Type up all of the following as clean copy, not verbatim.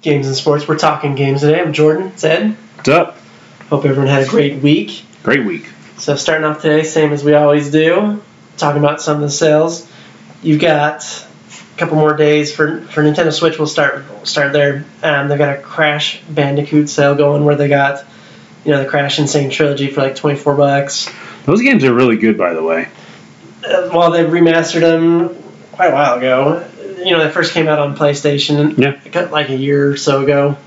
Games and sports. We're talking games today. I'm Jordan. It's Ed. What's up? Hope everyone had a great week. Great week. So starting off today, same as we always do, talking about some of the sales. You've got a couple more days for Nintendo Switch. We'll start there. They've got a Crash Bandicoot sale going where they got the Crash Insane Trilogy for like $24. Those games are really good, by the way. Well, they remastered them quite a while ago. They first came out on PlayStation like a year or so ago.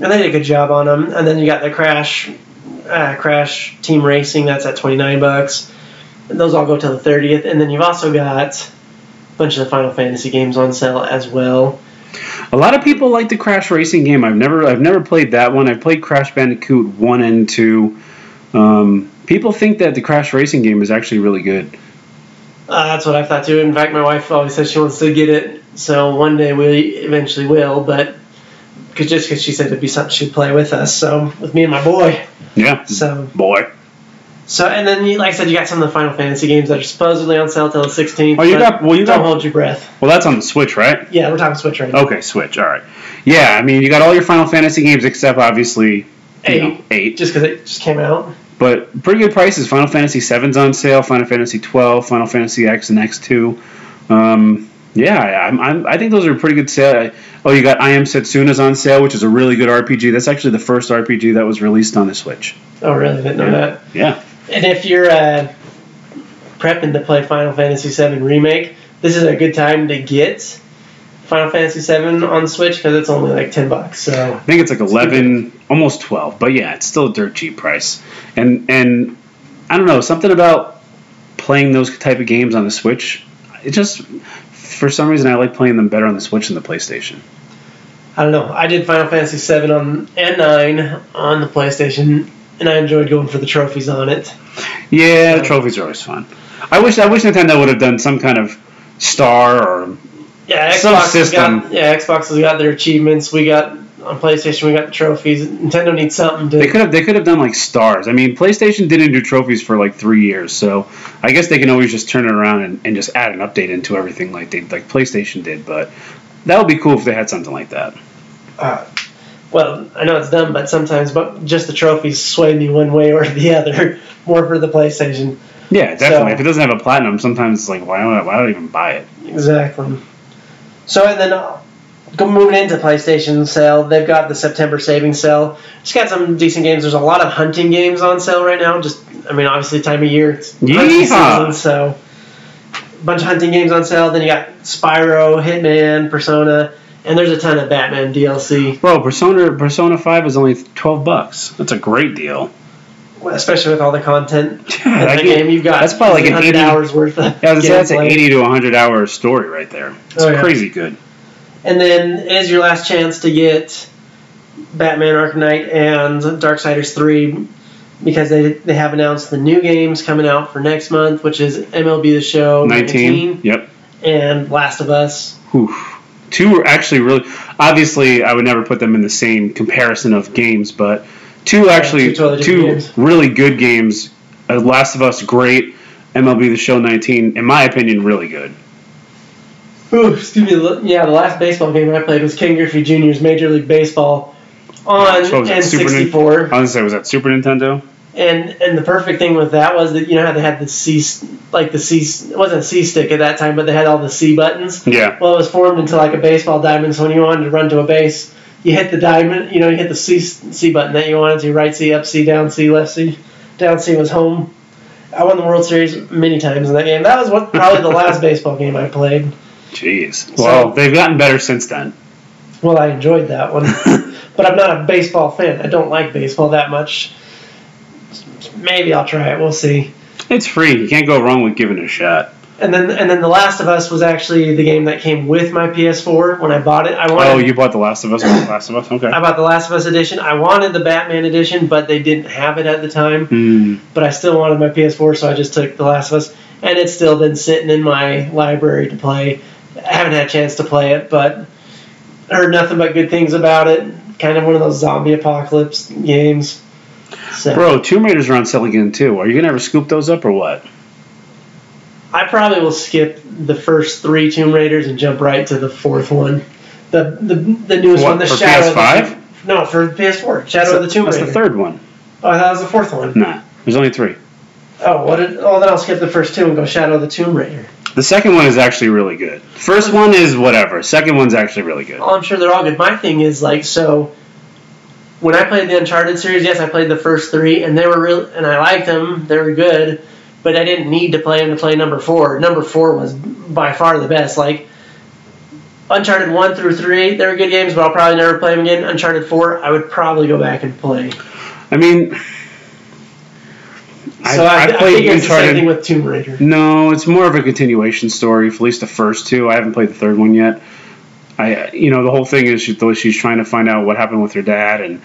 And they did a good job on them. And then you got the Crash Team Racing. That's at $29. And those all go till the 30th. And then you've also got a bunch of the Final Fantasy games on sale as well. A lot of people like the Crash Racing game. I've never played that one. I've played Crash Bandicoot 1 and 2. People think that the Crash Racing game is actually really good. That's what I thought too. In fact, my wife always says she wants to get it, so one day we eventually will, but because she said it'd be something she'd play with us, so with me and my boy. Yeah. So boy. So and then, like I said, you got some of the Final Fantasy games that are supposedly on sale till the 16th. Oh, don't hold your breath. Well, that's on the Switch, right? Yeah, we're talking Switch right now. Okay, Switch. All right. Yeah, I mean, you got all your Final Fantasy games except obviously 8, just because it just came out. But pretty good prices. Final Fantasy VII's on sale. Final Fantasy XII, Final Fantasy X, and X2. I think those are pretty good sale. You got I Am Setsuna's on sale, which is a really good RPG. That's actually the first RPG that was released on the Switch. Oh, really? I didn't know that. Yeah. And if you're prepping to play Final Fantasy VII Remake, this is a good time to get Final Fantasy VII on Switch because it's only like $10. So I think it's like $11, almost $12. But yeah, it's still a dirt cheap price. And I don't know, something about playing those type of games on the Switch. It just, for some reason, I like playing them better on the Switch than the PlayStation. I don't know. I did Final Fantasy VII and 9 on the PlayStation, and I enjoyed going for the trophies on it. Yeah, the trophies are always fun. I wish Nintendo would have done some kind of star or Xbox has got their achievements. We got on PlayStation. We got the trophies. Nintendo needs something to. They could have done like stars. I mean, PlayStation didn't do trophies for like 3 years, so I guess they can always just turn it around and just add an update into everything like PlayStation did. But that would be cool if they had something like that. Well, I know it's dumb, but sometimes, just the trophies sway me one way or the other. More for the PlayStation. Yeah, definitely. So, if it doesn't have a platinum, sometimes it's like, why don't I even buy it? Exactly. So, and then moving into PlayStation sale, they've got the September savings sale. It's got some decent games. There's a lot of hunting games on sale right now. Obviously time of year. It's hunting season, so a bunch of hunting games on sale. Then you got Spyro, Hitman, Persona, and there's a ton of Batman DLC. Bro, Persona 5 is only $12. That's a great deal. Especially with all the content in the game, you've got that's probably like 100 hours worth of gameplay. That's an 80 to 100 hour story right there. It's crazy good. And then it is your last chance to get Batman Arkham Knight and Darksiders 3 because they have announced the new games coming out for next month, which is MLB The Show 19. Yep. And Last of Us. Oof. Two are actually really. Obviously, I would never put them in the same comparison of games, but. Two really good games. Last of Us, great. MLB The Show 19, in my opinion, really good. Ooh, excuse me. Yeah, the last baseball game I played was Ken Griffey Jr.'s Major League Baseball on N64. Honestly, was that Super Nintendo? And the perfect thing with that was that how they had the C, like the C, it wasn't a C stick at that time, but they had all the C buttons. Yeah. Well, it was formed into like a baseball diamond, so when you wanted to run to a base, you hit the diamond, you hit the C button that you wanted to, right C, up C, down C, left C. Down C was home. I won the World Series many times in that game. That was probably the last baseball game I played. Jeez. Well, they've gotten better since then. Well, I enjoyed that one. But I'm not a baseball fan. I don't like baseball that much. Maybe I'll try it. We'll see. It's free. You can't go wrong with giving it a shot. And then The Last of Us was actually the game that came with my PS4 when I bought it. You bought The Last of Us? Last of Us, okay. I bought The Last of Us edition. I wanted the Batman edition, but they didn't have it at the time. Mm. But I still wanted my PS4, so I just took The Last of Us. And it's still been sitting in my library to play. I haven't had a chance to play it, but I heard nothing but good things about it. Kind of one of those zombie apocalypse games. So. Bro, Tomb Raiders are on sale again, too. Are you going to ever scoop those up or what? I probably will skip the first 3 Tomb Raiders and jump right to the fourth one. The newest one, the for Shadow of the PS5? No, for PS4. Shadow of the Tomb Raider. That's the third one. Oh, I thought it was the fourth one. Nah, there's only three. Oh, then I'll skip the first two and go Shadow of the Tomb Raider. The second one is actually really good. First one is whatever. Second one's actually really good. Oh, I'm sure they're all good. My thing is, when I played the Uncharted series, yes, I played the first three, and they were and I liked them. They were good, but I didn't need to play them to play number four. Number four was by far the best. Uncharted 1 through 3, they were good games, but I'll probably never play them again. Uncharted 4, I would probably go back and play. I mean... I played Uncharted. It's the same thing with Tomb Raider. No, it's more of a continuation story, for at least the first two. I haven't played the third one yet. The whole thing is she's trying to find out what happened with her dad and,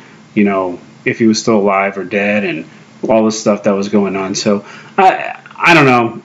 if he was still alive or dead and all the stuff that was going on. So, I don't know.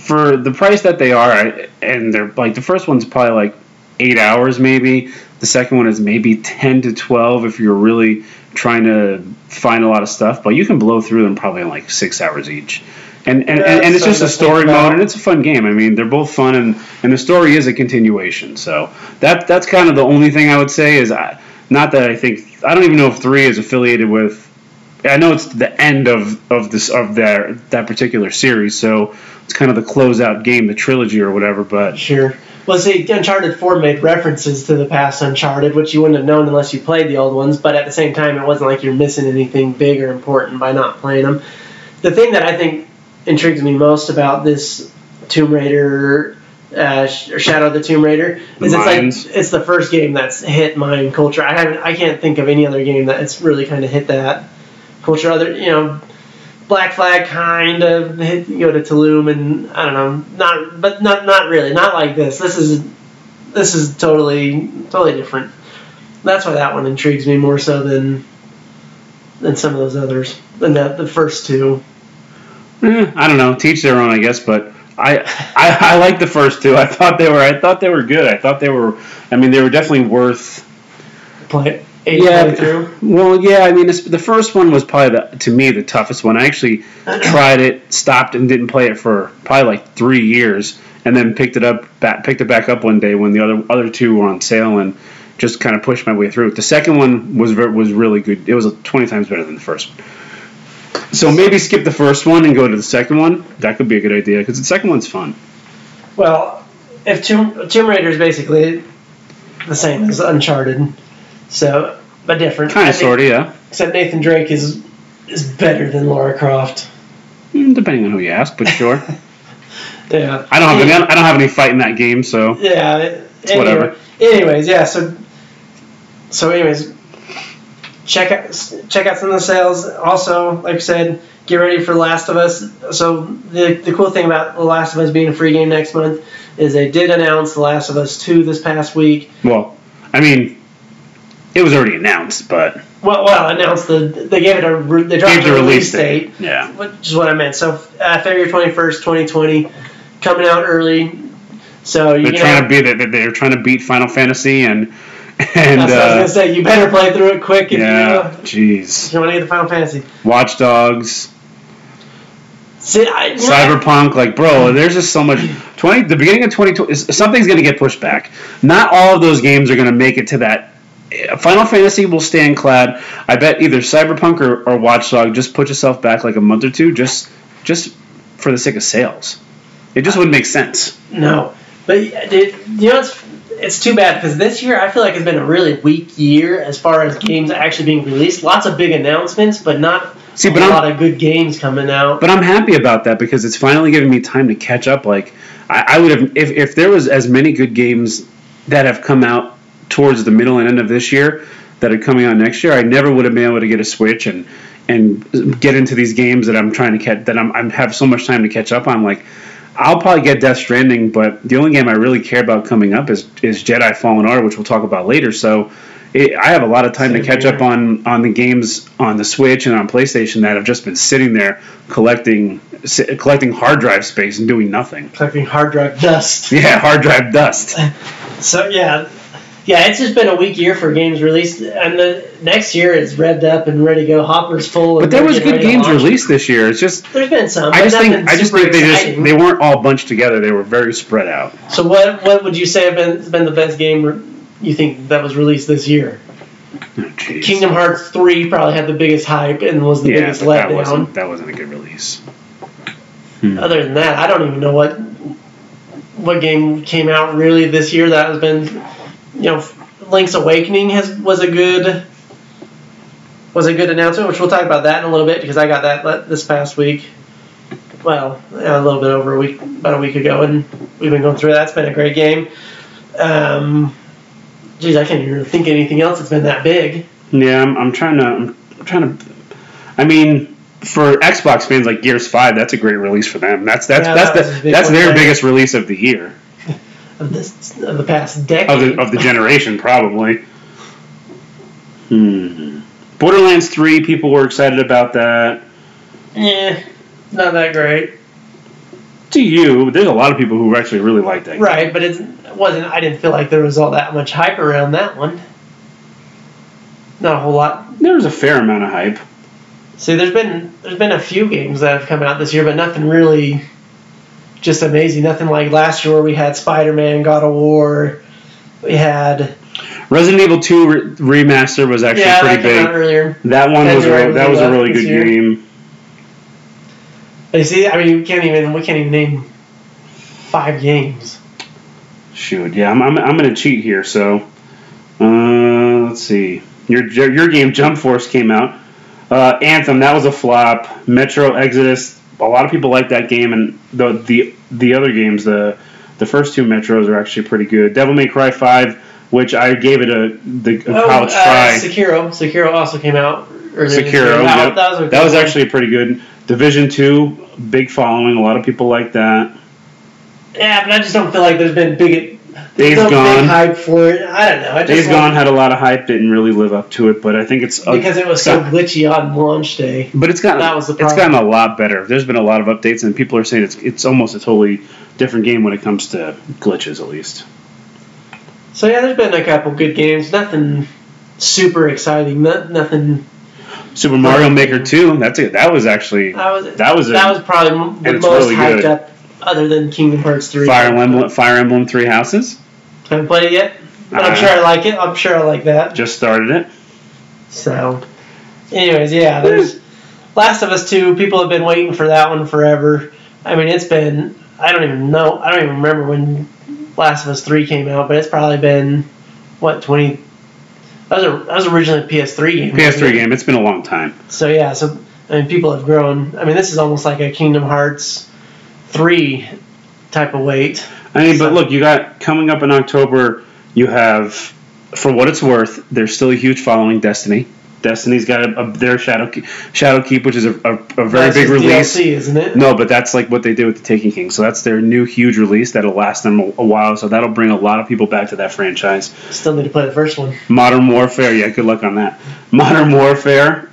For the price that they are, and they're, the first one's probably, 8 hours maybe. The second one is maybe 10 to 12 if you're really trying to find a lot of stuff, but you can blow through them probably in 6 hours each. And it's just a story mode, and it's a fun game. I mean, they're both fun, and the story is a continuation. So that's kind of the only thing I would say is I don't even know if 3 is affiliated with. I know it's the end of that particular series, so it's kind of the closeout game, the trilogy or whatever. But sure. Well, see, Uncharted 4 made references to the past Uncharted, which you wouldn't have known unless you played the old ones, but at the same time, it wasn't like you're missing anything big or important by not playing them. The thing that I think intrigues me most about this Tomb Raider, or Shadow of the Tomb Raider, is it's the first game that's hit mine culture. I can't think of any other game that's really kind of hit that culture. Black Flag kind of go to Tulum, and I don't know, not really, not like this. This is totally different. That's why that one intrigues me more so than some of those others, than the first two. I don't know, teach their own, I guess. But I like the first two. I thought they were good. They were definitely worth playing. Yeah. Well, yeah. I mean, the first one was probably to me the toughest one. I actually tried it, stopped, and didn't play it for probably 3 years, and then picked it back up one day when the other two were on sale, and just kind of pushed my way through it. The second one was really good. It was 20 times better than the first one. So maybe skip the first one and go to the second one. That could be a good idea because the second one's fun. Well, if Tomb Raider is basically the same as Uncharted. So, but different. Kind of, sort of, yeah. Except Nathan Drake is better than Lara Croft. Depending on who you ask, but sure. Yeah. I don't have any fight in that game, so. Yeah. It's whatever. Anyways, yeah. So anyways, check out some of the sales. Also, like I said, get ready for Last of Us. So the cool thing about The Last of Us being a free game next month is they did announce The Last of Us 2 this past week. Well, I mean. It was already announced, but... Well, announced. They gave it a release date. Yeah. Which is what I meant. So, February 21st, 2020. Coming out early. So, they're trying to beat Final Fantasy, and that's what I was going to say. You better play through it quick if you want to get the Final Fantasy. Watch Dogs. See, Cyberpunk, bro, there's just so much... The beginning of 2020... Something's going to get pushed back. Not all of those games are going to make it to that... Final Fantasy will stand clad. I bet either Cyberpunk or Watch Dogs just put yourself back a month or two just for the sake of sales. It just wouldn't make sense. No. But, it's too bad because this year I feel like it's been a really weak year as far as games actually being released. Lots of big announcements, but not a lot of good games coming out. But I'm happy about that because it's finally giving me time to catch up. I would have... If there was as many good games that have come out towards the middle and end of this year that are coming out next year, I never would have been able to get a Switch and get into these games that I'm trying to catch, that I have so much time to catch up on. I'll probably get Death Stranding, but the only game I really care about coming up is Jedi Fallen Order, which we'll talk about later. So I have a lot of time to catch up on the games on the Switch and on PlayStation that have just been sitting there collecting hard drive space and doing nothing. Collecting hard drive dust. Yeah, hard drive dust. So, yeah... Yeah, it's just been a weak year for games released, and the next year is revved up and ready to go. Hopper's full. But there was good games released this year. It's just there's been some. I just think they weren't all bunched together. They were very spread out. So what would you say have been the best game you think that was released this year. Oh, Kingdom Hearts 3 probably had the biggest hype and was the biggest letdown. That wasn't a good release. Other than that, I don't even know what game came out really this year that has been, Link's Awakening was a good announcement, which we'll talk about that in a little bit because I got that this past week. Well, a little bit over a week, about a week ago, and we've been going through that. It's been a great game. I can't even really think of anything else that's been that big. Yeah, I'm trying to. I mean, for Xbox fans like Gears 5, that's a great release for them. That's their biggest release of the year. of the past decade. Of the generation, probably. Borderlands 3, people were excited about that. Yeah, not that great. To you, there's a lot of people who actually really liked that game. Right, but I didn't feel like there was all that much hype around that one. Not a whole lot. There was a fair amount of hype. See, there's been a few games that have come out this year, but nothing really just amazing. Nothing like last year where we had Spider-Man, God of War. We had Resident Evil 2 Remaster was actually pretty big. Yeah, that came out earlier. That was a really good game. But you see, I mean, we can't even name 5 games. Shoot, yeah, I'm gonna cheat here. So, let's see. Your game Jump Force came out. Anthem, that was a flop. Metro Exodus, a lot of people like that game, and the other games, the first two Metros are actually pretty good. Devil May Cry 5, which I gave it a college try. Sekiro also came out earlier. Yep. That was actually pretty good. Division 2, big following, a lot of people like that. Yeah, but I just don't feel like there's been big hype for it. I don't know. Days Gone had a lot of hype, didn't really live up to it, but I think it's because it was so glitchy on launch day. But it's gotten a lot better. There's been a lot of updates, and people are saying it's almost a totally different game when it comes to glitches, at least. So yeah, there's been a couple good games. Nothing super exciting. Nothing. Super Mario Maker 2. That's it. That was probably the most really hyped up. Other than Kingdom Hearts 3. Fire Emblem Three Houses. Haven't played it yet. But I'm sure I like it. I'm sure I like that. Just started it. So, anyways, yeah. There's Last of Us 2. People have been waiting for that one forever. I mean, it's been... I don't even remember when Last of Us 3 came out, but it's probably been, what, 20... That was originally a PS3 game. It's been a long time. So, yeah. So, I mean, people have grown. I mean, this is almost like a Kingdom Hearts 3 type of weight. I mean, but look, you got coming up in October, you have, for what it's worth, there's still a huge following. Destiny's got their Shadowkeep, which is a very big release. DLC, isn't it? No, but that's like what they did with the Taken King. So that's their new huge release that'll last them a while. So that'll bring a lot of people back to that franchise. Still need to play the first one. Modern Warfare, yeah, good luck on that. Modern Warfare,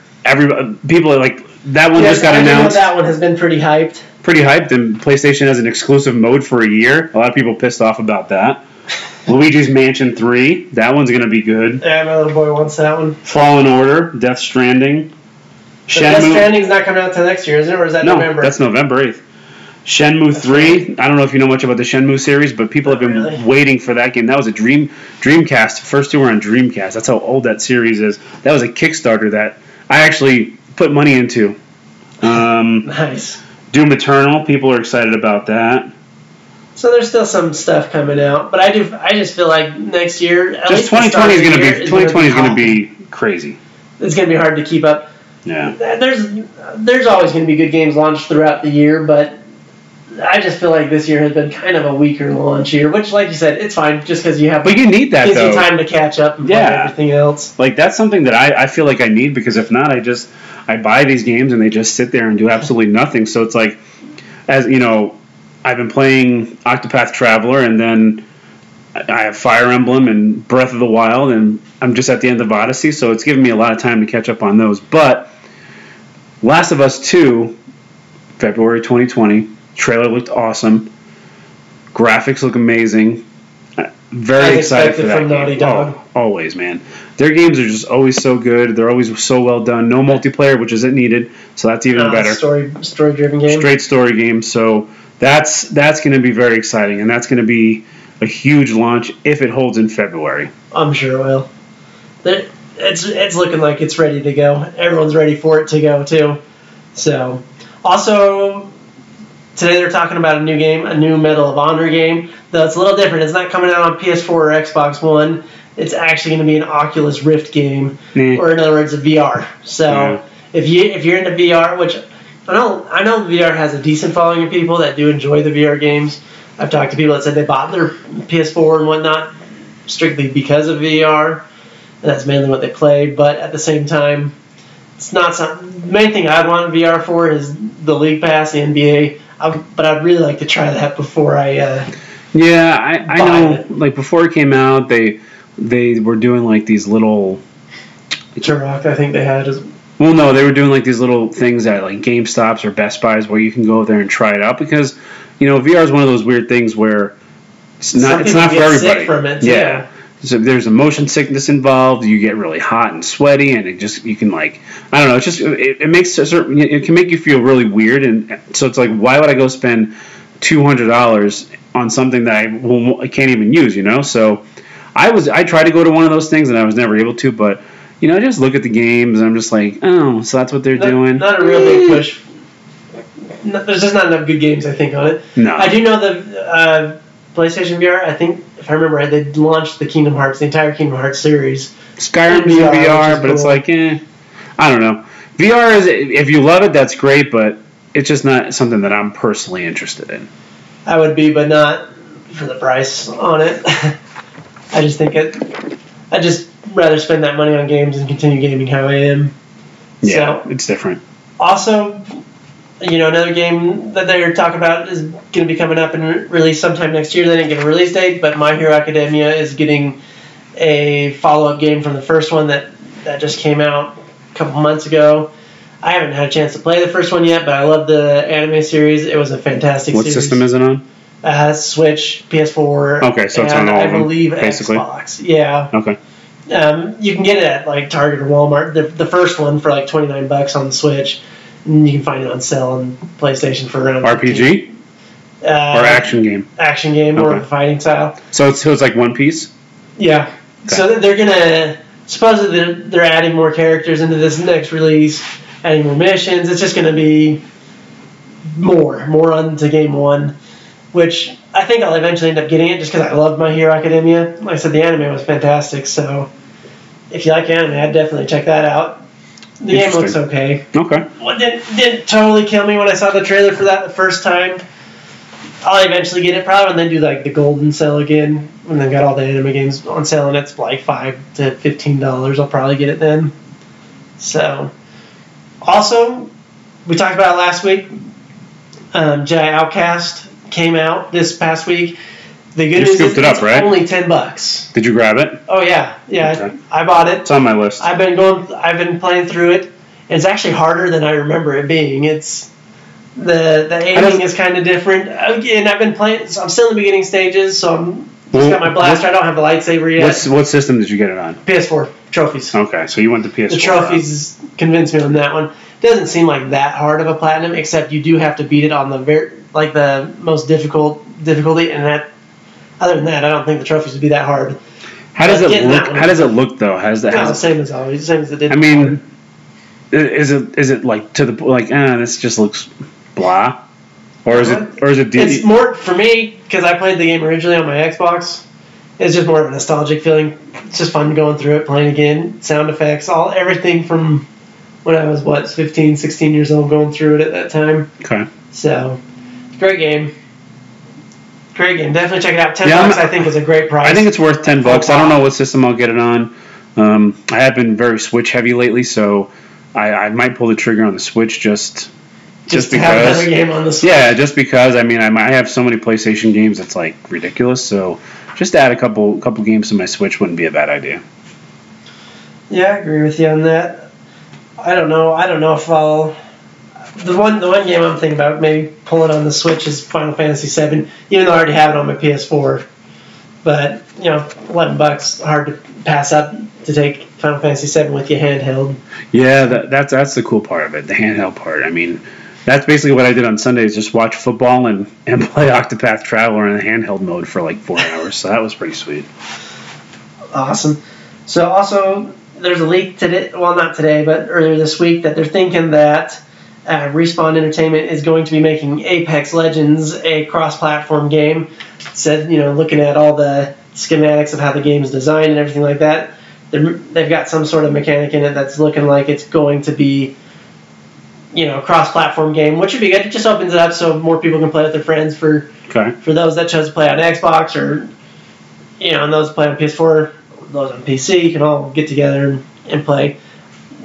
people are like that one just got announced. That one has been pretty hyped. And PlayStation has an exclusive mode for a year. A lot of people pissed off about that. Luigi's Mansion 3, that one's gonna be good. Yeah, my little boy wants that one. Fallen Order, Death Stranding. Death Stranding's not coming out until next year, is it? Or is that November? No, that's November 8th. Shenmue 3. I don't know if you know much about the Shenmue series, but people have been waiting for that game. That was a Dreamcast. First two were on Dreamcast. That's how old that series is. That was a Kickstarter that I actually put money into. Nice. Doom Eternal, people are excited about that. So there's still some stuff coming out, but I just feel like next year, at least 2020 is going to be crazy. It's going to be hard to keep up. Yeah. There's always going to be good games launched throughout the year, but I just feel like this year has been kind of a weaker launch year, which, like you said, it's fine just because you have. But you need that gives though. You time to catch up and play everything else. Like that's something that I feel like I need because if not, I buy these games and they just sit there and do absolutely nothing. So it's like, as you know, I've been playing Octopath Traveler and then I have Fire Emblem and Breath of the Wild and I'm just at the end of Odyssey, so it's given me a lot of time to catch up on those. But Last of Us 2, February 2020, trailer looked awesome. Graphics look amazing. Very excited for that game. Oh, always, man. Their games are just always so good. They're always so well done. No multiplayer, which isn't needed, so that's even better. Story-driven game. Straight story game. So that's going to be very exciting, and that's going to be a huge launch if it holds in February. I'm sure it will. It's looking like it's ready to go. Everyone's ready for it to go, too. So, also, today they're talking about a new game, a new Medal of Honor game. Though it's a little different. It's not coming out on PS4 or Xbox One. It's actually going to be an Oculus Rift game, or in other words, a VR. So, if you're into VR, which I know VR has a decent following of people that do enjoy the VR games. I've talked to people that said they bought their PS4 and whatnot strictly because of VR, and that's mainly what they play. But at the same time, it's not something. The main thing I want VR for is the League Pass, the NBA. But I'd really like to try that before I. I know. Like before it came out, they were doing like these little. Turok, I think they had. Well, no, they were doing like these little things at like GameStops or Best Buys where you can go there and try it out because, you know, VR is one of those weird things where it's not for everybody. Sick from it, yeah. So there's a motion sickness involved. You get really hot and sweaty, and it can make you feel really weird, and so it's like, why would I go spend $200 on something that I can't even use, you know? So I tried to go to one of those things, and I was never able to, but. You know, I just look at the games, and I'm just like, oh, so that's what they're doing. Not a real big push. No, there's just not enough good games, I think, on it. No. I do know the PlayStation VR, I think, if I remember right, they launched the entire Kingdom Hearts series. Skyrim's in VR, but cool. It's like, I don't know. VR, if you love it, that's great, but it's just not something that I'm personally interested in. I would be, but not for the price on it. I just think rather spend that money on games and continue gaming how I am. Yeah, so, it's different. Also, you know, another game that they're talking about is going to be coming up and released sometime next year. They didn't get a release date, but My Hero Academia is getting a follow-up game from the first one that just came out a couple months ago. I haven't had a chance to play the first one yet, but I love the anime series. It was a fantastic series. What system is it on? Switch, PS4, okay, so it's on all of them, I believe, basically. Xbox. Yeah. Okay. You can get it at like Target or Walmart. The first one for like $29 on the Switch, and you can find it on sale on PlayStation for around RPG or action game. Action game, okay. Or the fighting style. So it's like One Piece. Yeah. Okay. So they're gonna supposedly they're adding more characters into this next release, adding more missions. It's just gonna be more onto game one, which. I think I'll eventually end up getting it just because I love My Hero Academia. Like I said, the anime was fantastic, so if you like anime, I'd definitely check that out. The game looks okay. Okay. Well, didn't totally kill me when I saw the trailer for that the first time. I'll eventually get it probably and then do like the golden sale again when they've got all the anime games on sale and it's like $5 to $15. I'll probably get it then. So, also, we talked about it last week, Jedi Outcast. Came out this past week. The good news is it's only $10. Did you grab it? Oh yeah. Okay. I bought it. It's on my list. I've been playing through it. It's actually harder than I remember it being. It's the aiming is kind of different. Again, I've been playing. So I'm still in the beginning stages. So I'm just got my blaster. I don't have the lightsaber yet. What system did you get it on? PS4 trophies. Okay, so you went to PS4. The trophies convinced me on that one. Doesn't seem like that hard of a platinum, except you do have to beat it on the the most difficult difficulty, and that other than that I don't think the trophies would be that hard. How does it look though? It's the same as always, same as it did before. I mean, is it like to the like this just looks blah, or is it it's more for me because I played the game originally on my Xbox. It's just more of a nostalgic feeling. It's just fun going through it, playing again, sound effects, everything from when I was 15, 16 years old going through it at that time. Okay. So, great game. Definitely check it out. $10 I think was a great price. I think it's worth $10. I don't know what system I'll get it on. I have been very Switch heavy lately, so I might pull the trigger on the Switch just because. Have another game on the Switch. Yeah, just because. I mean, I have so many PlayStation games that's like ridiculous. So just add a couple games to my Switch wouldn't be a bad idea. Yeah, I agree with you on that. I don't know if I'll... The one game I'm thinking about maybe pulling on the Switch is Final Fantasy VII, even though I already have it on my PS4. But, you know, $11, hard to pass up to take Final Fantasy VII with you handheld. Yeah, that's the cool part of it, the handheld part. I mean, that's basically what I did on Sundays, just watch football and play Octopath Traveler in handheld mode for like 4 hours. So that was pretty sweet. Awesome. So also, there's a leak today, well, not today, but earlier this week, that they're thinking that Respawn Entertainment is going to be making Apex Legends a cross-platform game. Said, you know, looking at all the schematics of how the game is designed and everything like that, they've got some sort of mechanic in it that's looking like it's going to be, you know, a cross-platform game, which would be good. It just opens it up so more people can play with their friends for those that chose to play on Xbox, or, you know, and those play on PS4, those on PC, can all get together and play.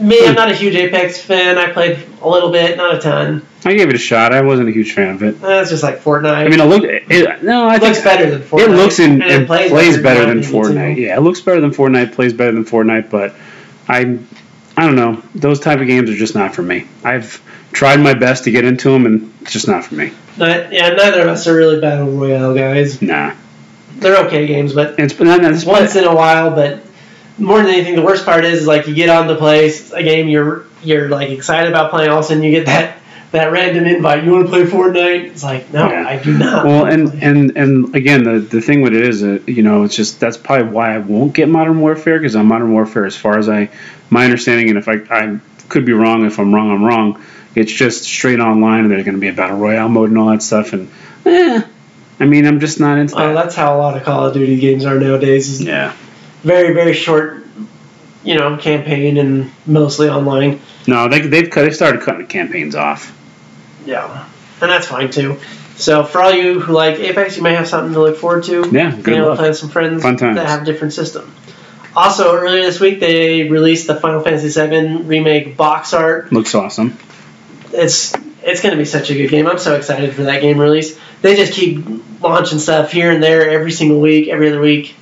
Me, I'm not a huge Apex fan. I played a little bit, not a ton. I gave it a shot. I wasn't a huge fan of it. It's just like Fortnite. I mean, I think it looks better than Fortnite. It looks and plays better than Fortnite. Yeah, it looks better than Fortnite, plays better than Fortnite, but I don't know. Those type of games are just not for me. I've tried my best to get into them, and it's just not for me. Neither of us are really Battle Royale guys. Nah. They're okay games, but once in a while. But more than anything, the worst part is like you get on to play a game you're like excited about playing. All of a sudden, you get that random invite. You want to play Fortnite? It's like, no, yeah. I do not. Well, and again, the thing with it is, you know, it's just that's probably why I won't get Modern Warfare, because on Modern Warfare, as far as my understanding, and if I could be wrong, if I'm wrong, I'm wrong. It's just straight online, and there's going to be a battle royale mode and all that stuff, and I mean, I'm just not into that. That's how a lot of Call of Duty games are nowadays. Is yeah. Very, very short, you know, campaign and mostly online. No, they started cutting the campaigns off. Yeah, and that's fine, too. So for all you who like Apex, you may have something to look forward to. Yeah, good luck. Play with some friends that have a different system. Also, earlier this week, they released the Final Fantasy VII Remake box art. Looks awesome. It's going to be such a good game. I'm so excited for that game release. They just keep launching stuff here and there every single week, every other week.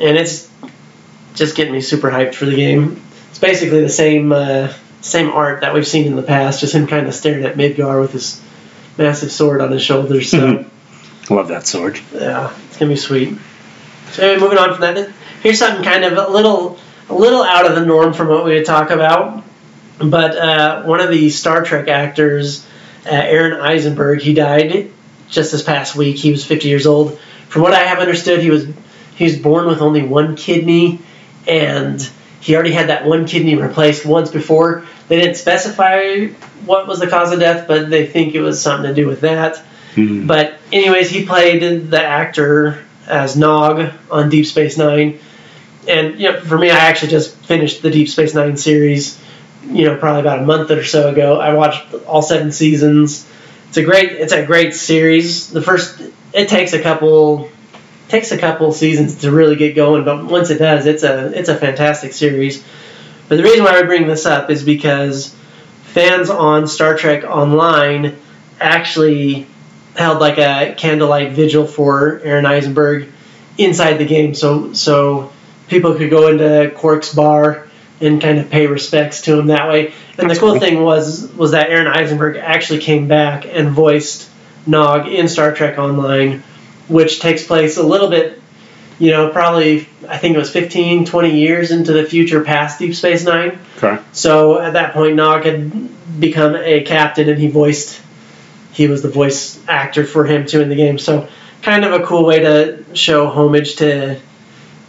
And it's just getting me super hyped for the game. It's basically the same art that we've seen in the past, just him kind of staring at Midgar with his massive sword on his shoulders. So, love that sword. Yeah, it's going to be sweet. So anyway, moving on from that, here's something kind of a little out of the norm from what we would talk about. But one of the Star Trek actors, Aaron Eisenberg, he died just this past week. He was 50 years old. From what I have understood, he was born with only one kidney, and he already had that one kidney replaced once before. They didn't specify what was the cause of death, but they think it was something to do with that. Mm-hmm. But anyways, he played the actor as Nog on Deep Space Nine. And you know, for me, I actually just finished the Deep Space Nine series, you know, probably about a month or so ago. I watched all 7 seasons. It's a great series. The first, it takes a couple seasons to really get going, but once it does, it's a fantastic series. But the reason why I bring this up is because fans on Star Trek Online actually held like a candlelight vigil for Aaron Eisenberg inside the game, so people could go into Quark's bar and kind of pay respects to him that way. And the cool thing was that Aaron Eisenberg actually came back and voiced Nog in Star Trek Online, which takes place a little bit, you know, probably, I think it was 15, 20 years into the future past Deep Space Nine. Okay. So at that point, Nog had become a captain, and he was the voice actor for him, too, in the game. So kind of a cool way to show homage to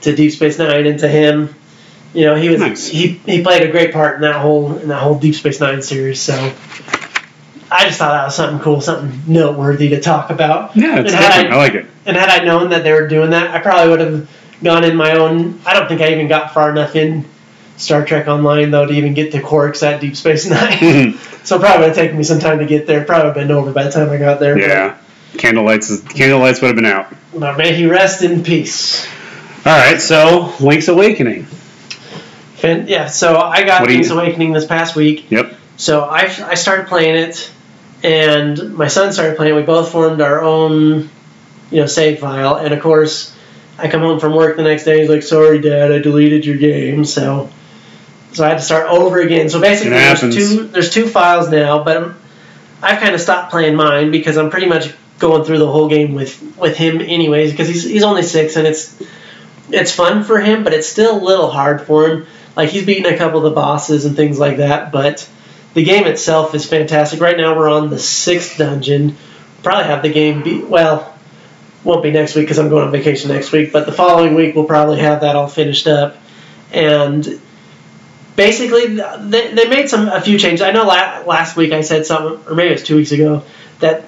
Deep Space Nine and to him. You know, he was nice. He played a great part in that whole Deep Space Nine series. So I just thought that was something cool, something noteworthy to talk about. Yeah, it's different. I like it. And had I known that they were doing that, I probably would have gone in my own. I don't think I even got far enough in Star Trek Online though to even get to Quark's at Deep Space Nine. So it probably would have taken me some time to get there. Probably would have been over by the time I got there. Yeah, candlelights would have been out. But may he rest in peace. All right, so Link's Awakening. And yeah, so I got Link's Awakening this past week. Yep. So I started playing it, and my son started playing it. We both formed our own, you know, save file. And, of course, I come home from work the next day. He's like, sorry, Dad, I deleted your game. So I had to start over again. So basically there's two files now, but I've kind of stopped playing mine because I'm pretty much going through the whole game with him anyways, because he's only 6, and it's fun for him, but it's still a little hard for him. Like, he's beaten a couple of the bosses and things like that, but The game itself is fantastic. Right now we're on the 6th dungeon. Probably have the game be... well, won't be next week because I'm going on vacation next week, but the following week we'll probably have that all finished up. And basically, they made a few changes. I know last week I said something, or maybe it was 2 weeks ago, that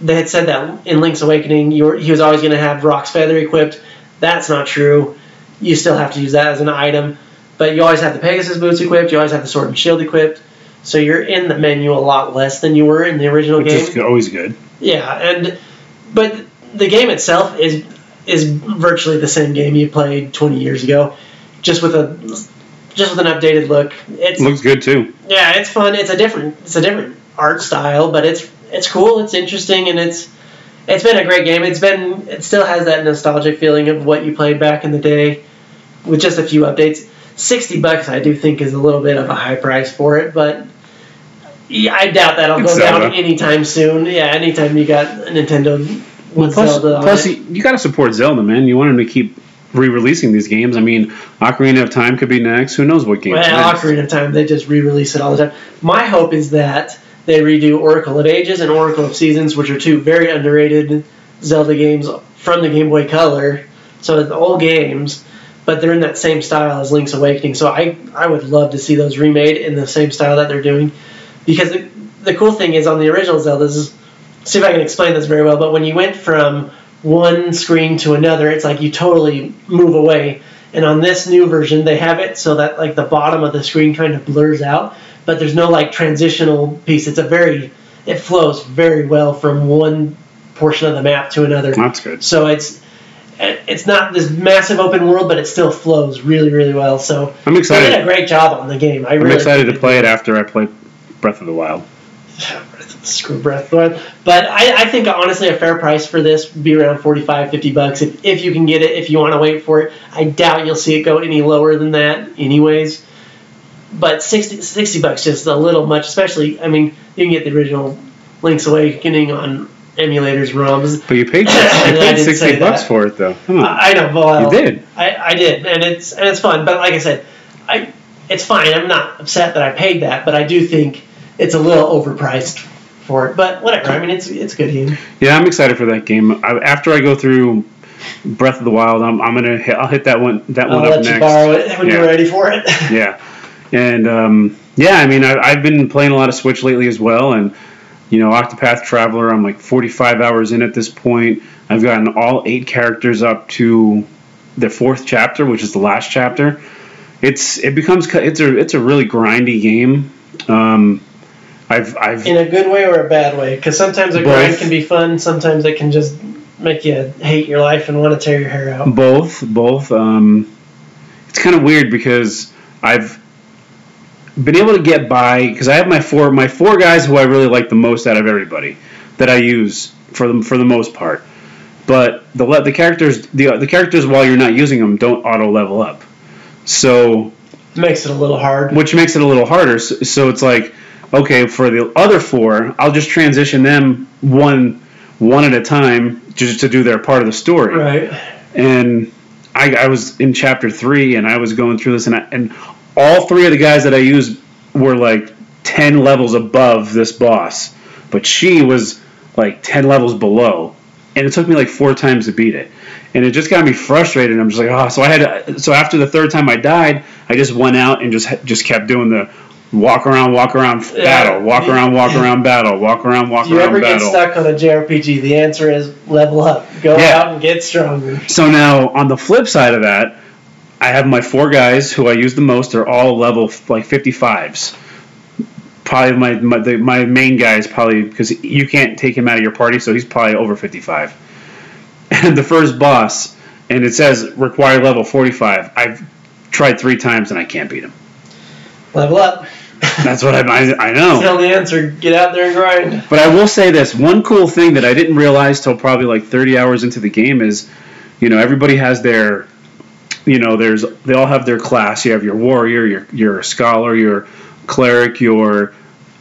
they had said that in Link's Awakening he was always going to have Rock's Feather equipped. That's not true. You still have to use that as an item, but you always have the Pegasus boots equipped. You always have the Sword and Shield equipped. So you're in the menu a lot less than you were in the original game. Which is always good. Yeah, but the game itself is virtually the same game you played 20 years ago, just with an updated look. It looks good too. Yeah, it's fun. It's a different art style, but it's cool. It's interesting, and it's been a great game. It still has that nostalgic feeling of what you played back in the day, with just a few updates. $60 I do think is a little bit of a high price for it, but I doubt that'll go down anytime soon. Yeah, anytime you got a Nintendo with Zelda on it. Plus, you got to support Zelda, man. You want them to keep re-releasing these games. I mean, Ocarina of Time could be next. Who knows what game? Well, Ocarina of Time, they just re-release it all the time. My hope is that they redo Oracle of Ages and Oracle of Seasons, which are two very underrated Zelda games from the Game Boy Color. So the old games... but they're in that same style as Link's Awakening, so I would love to see those remade in the same style that they're doing. Because the cool thing is, on the original Zelda, see if I can explain this very well, but when you went from one screen to another, it's like you totally move away. And on this new version, they have it so that like the bottom of the screen kind of blurs out, but there's no like transitional piece. It flows very well from one portion of the map to another. That's good. So it's not this massive open world, but it still flows really, really well. So I'm excited. They did a great job on the game. I'm excited to play it after I play Breath of the Wild. Screw Breath of the Wild. But I think, honestly, a fair price for this would be around $45-$50 if you can get it, if you want to wait for it. I doubt you'll see it go any lower than that anyways. But $60 just a little much, especially, I mean, you can get the original Link's Awakening on emulators, ROMs. But you paid $60 for it, though. Come on. I know, well, you did. I did, and it's fun. But like I said, it's fine. I'm not upset that I paid that, but I do think it's a little overpriced for it. But whatever. I mean, it's a good game. Yeah, I'm excited for that game. After I go through Breath of the Wild, I'll hit that one up next. I'll let you borrow it when you're ready for it. Yeah, and yeah, I mean, I've been playing a lot of Switch lately as well, and. You know, Octopath Traveler, I'm like 45 hours in at this point. I've gotten all 8 characters up to the 4th chapter, which is the last chapter. It's a really grindy game. I've in a good way or a bad way, because sometimes a grind can be fun, sometimes it can just make you hate your life and want to tear your hair out. Both. It's kind of weird because I've been able to get by because I have my four guys who I really like the most out of everybody that I use for the most part. But the characters while you're not using them don't auto level up, so it makes it a little hard. Which makes it a little harder. So it's like, okay, for the other 4, I'll just transition them one at a time just to do their part of the story. Right. And I was in chapter 3 and I was going through this and all 3 of the guys that I used were like 10 levels above this boss, but she was like 10 levels below, and it took me like 4 times to beat it, and it just got me frustrated. And I'm just like, oh, so after the 3rd time I died, I just went out and just kept doing the walk around battle, walk around battle, walk around battle. If you ever get stuck on a JRPG, the answer is level up, go out and get stronger. So now on the flip side of that, I have my 4 guys who I use the most are all level like 55s. Probably my main guy is probably, because you can't take him out of your party, so he's probably over 55. And the first boss, and it says require level 45. I've tried 3 times and I can't beat him. Level up. That's what I know. Tell the answer. Get out there and grind. But I will say this: one cool thing that I didn't realize till probably like 30 hours into the game is, you know, everybody has their. You know, they all have their class. You have your warrior, your scholar, your cleric, your,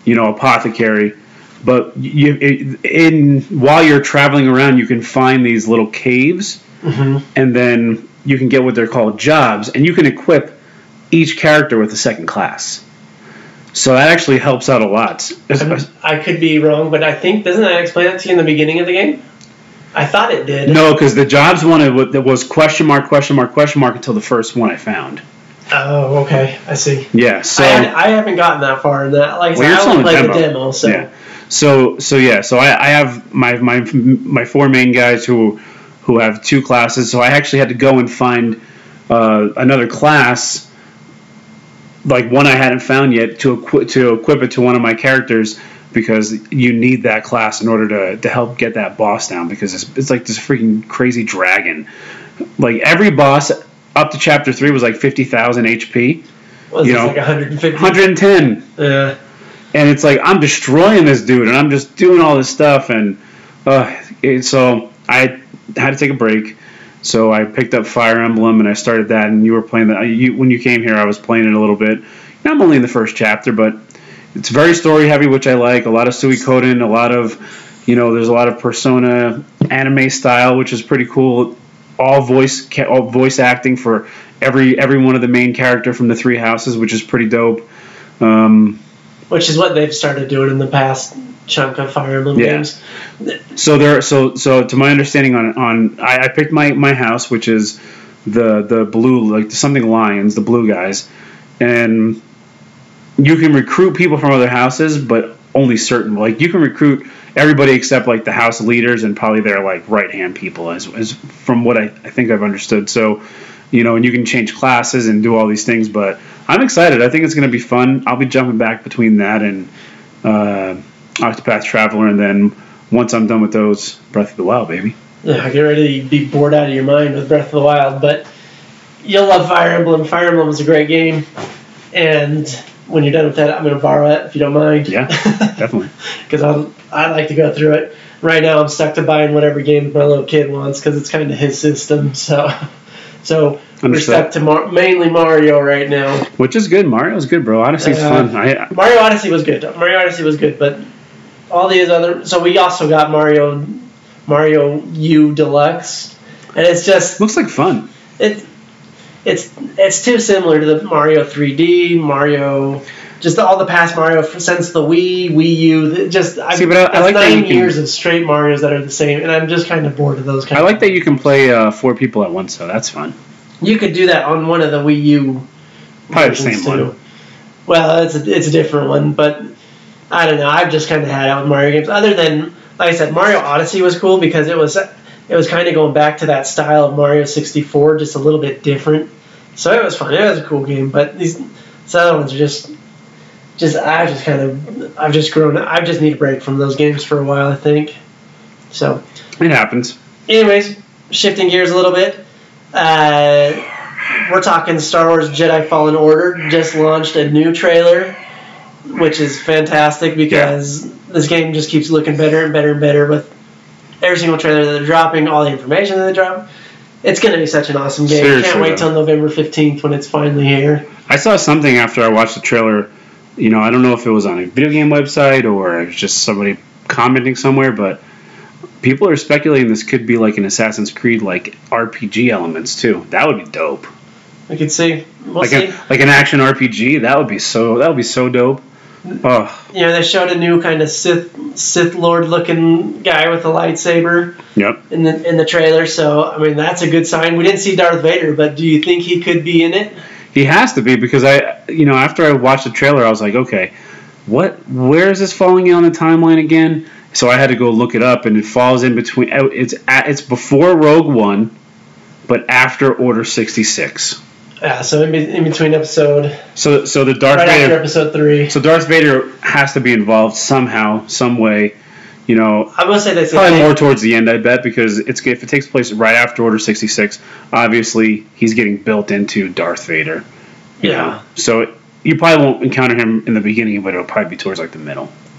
you know, apothecary. But while you're traveling around, you can find these little caves, mm-hmm. and then you can get what they're called jobs, and you can equip each character with a second class. So that actually helps out a lot. I could be wrong, but I think, doesn't that explain that to you in the beginning of the game? I thought it did. No, because the jobs one, it was question mark until the first one I found. Oh, okay. I see. Yeah, so... I haven't gotten that far in that. Like, well, I only played the demo, so... Yeah. So I have my four main guys who have two classes, so I actually had to go and find another class, like one I hadn't found yet, to equip it to one of my characters, because you need that class in order to help get that boss down, because it's like this freaking crazy dragon. Like, every boss up to Chapter 3 was like 50,000 HP. Was it like 150? 110. Yeah. And it's like, I'm destroying this dude, and I'm just doing all this stuff, and so I had to take a break. So I picked up Fire Emblem, and I started that, and you were playing that. When you came here, I was playing it a little bit. Now I'm only in the first chapter, but it's very story-heavy, which I like. A lot of Suikoden, a lot of, there's a lot of Persona anime style, which is pretty cool. All voice acting for every one of the main character from the three houses, which is pretty dope. Which is what they've started doing in the past chunk of Fire Emblem games. So to my understanding, I picked my house, which is the blue, like something lions, the blue guys, and you can recruit people from other houses, but only certain. Like, you can recruit everybody except like the house leaders and probably their like right hand people, as from what I think I've understood. So. And you can change classes and do all these things, but I'm excited. I think it's going to be fun. I'll be jumping back between that and Octopath Traveler, and then once I'm done with those, Breath of the Wild, baby. Yeah, I get ready to be bored out of your mind with Breath of the Wild, but you'll love Fire Emblem. Fire Emblem is a great game, and when you're done with that, I'm going to borrow it if you don't mind. Yeah, definitely. Because I like to go through it. Right now, I'm stuck to buying whatever game my little kid wants because it's kind of his system, so... So we're stuck to mainly Mario right now, which is good. Mario's good, bro. Odyssey's fun. Mario Odyssey was good. But all these other. So we also got Mario U Deluxe, and it's just looks like fun. It's too similar to the Mario 3D, Mario, just all the past Mario since the Wii U. Just I like 9 years of straight Marios that are the same, and I'm just kind of bored of those. I like that you can play four people at once, so that's fun. You could do that on one of the Wii U. Probably the same too. One. Well, it's a different one, but I don't know. I've just kind of had out with Mario games. Other than, like I said, Mario Odyssey was cool because it was kind of going back to that style of Mario 64, just a little bit different. So it was fun. It was a cool game, but these other ones are I've just grown. I just need a break from those games for a while, I think. So it happens. Anyways, shifting gears a little bit. We're talking Star Wars Jedi Fallen Order. Just launched a new trailer, which is fantastic because this game just keeps looking better and better and better with every single trailer that they're dropping, all the information that they drop. It's going to be such an awesome game. Seriously, can't wait till November 15th when it's finally here. I saw something after I watched the trailer. I don't know if it was on a video game website or it was just somebody commenting somewhere, but people are speculating this could be like an Assassin's Creed, like RPG elements too. That would be dope. I could see. We'll see. Like an action RPG. That would be so dope. Oh. They showed a new kind of Sith Lord looking guy with a lightsaber. Yep. In the trailer, so I mean that's a good sign. We didn't see Darth Vader, but do you think he could be in it? He has to be because after I watched the trailer, I was like, okay, where is this falling in on the timeline again? So I had to go look it up, and it falls in between. It's before Rogue One, but after Order 66. Yeah, so in between episode. So the Darth Vader after episode 3. So Darth Vader has to be involved somehow, some way. I will say that's probably more towards the end, I bet, because if it takes place right after Order 66, obviously he's getting built into Darth Vader. Yeah. So you probably won't encounter him in the beginning, but it'll probably be towards like the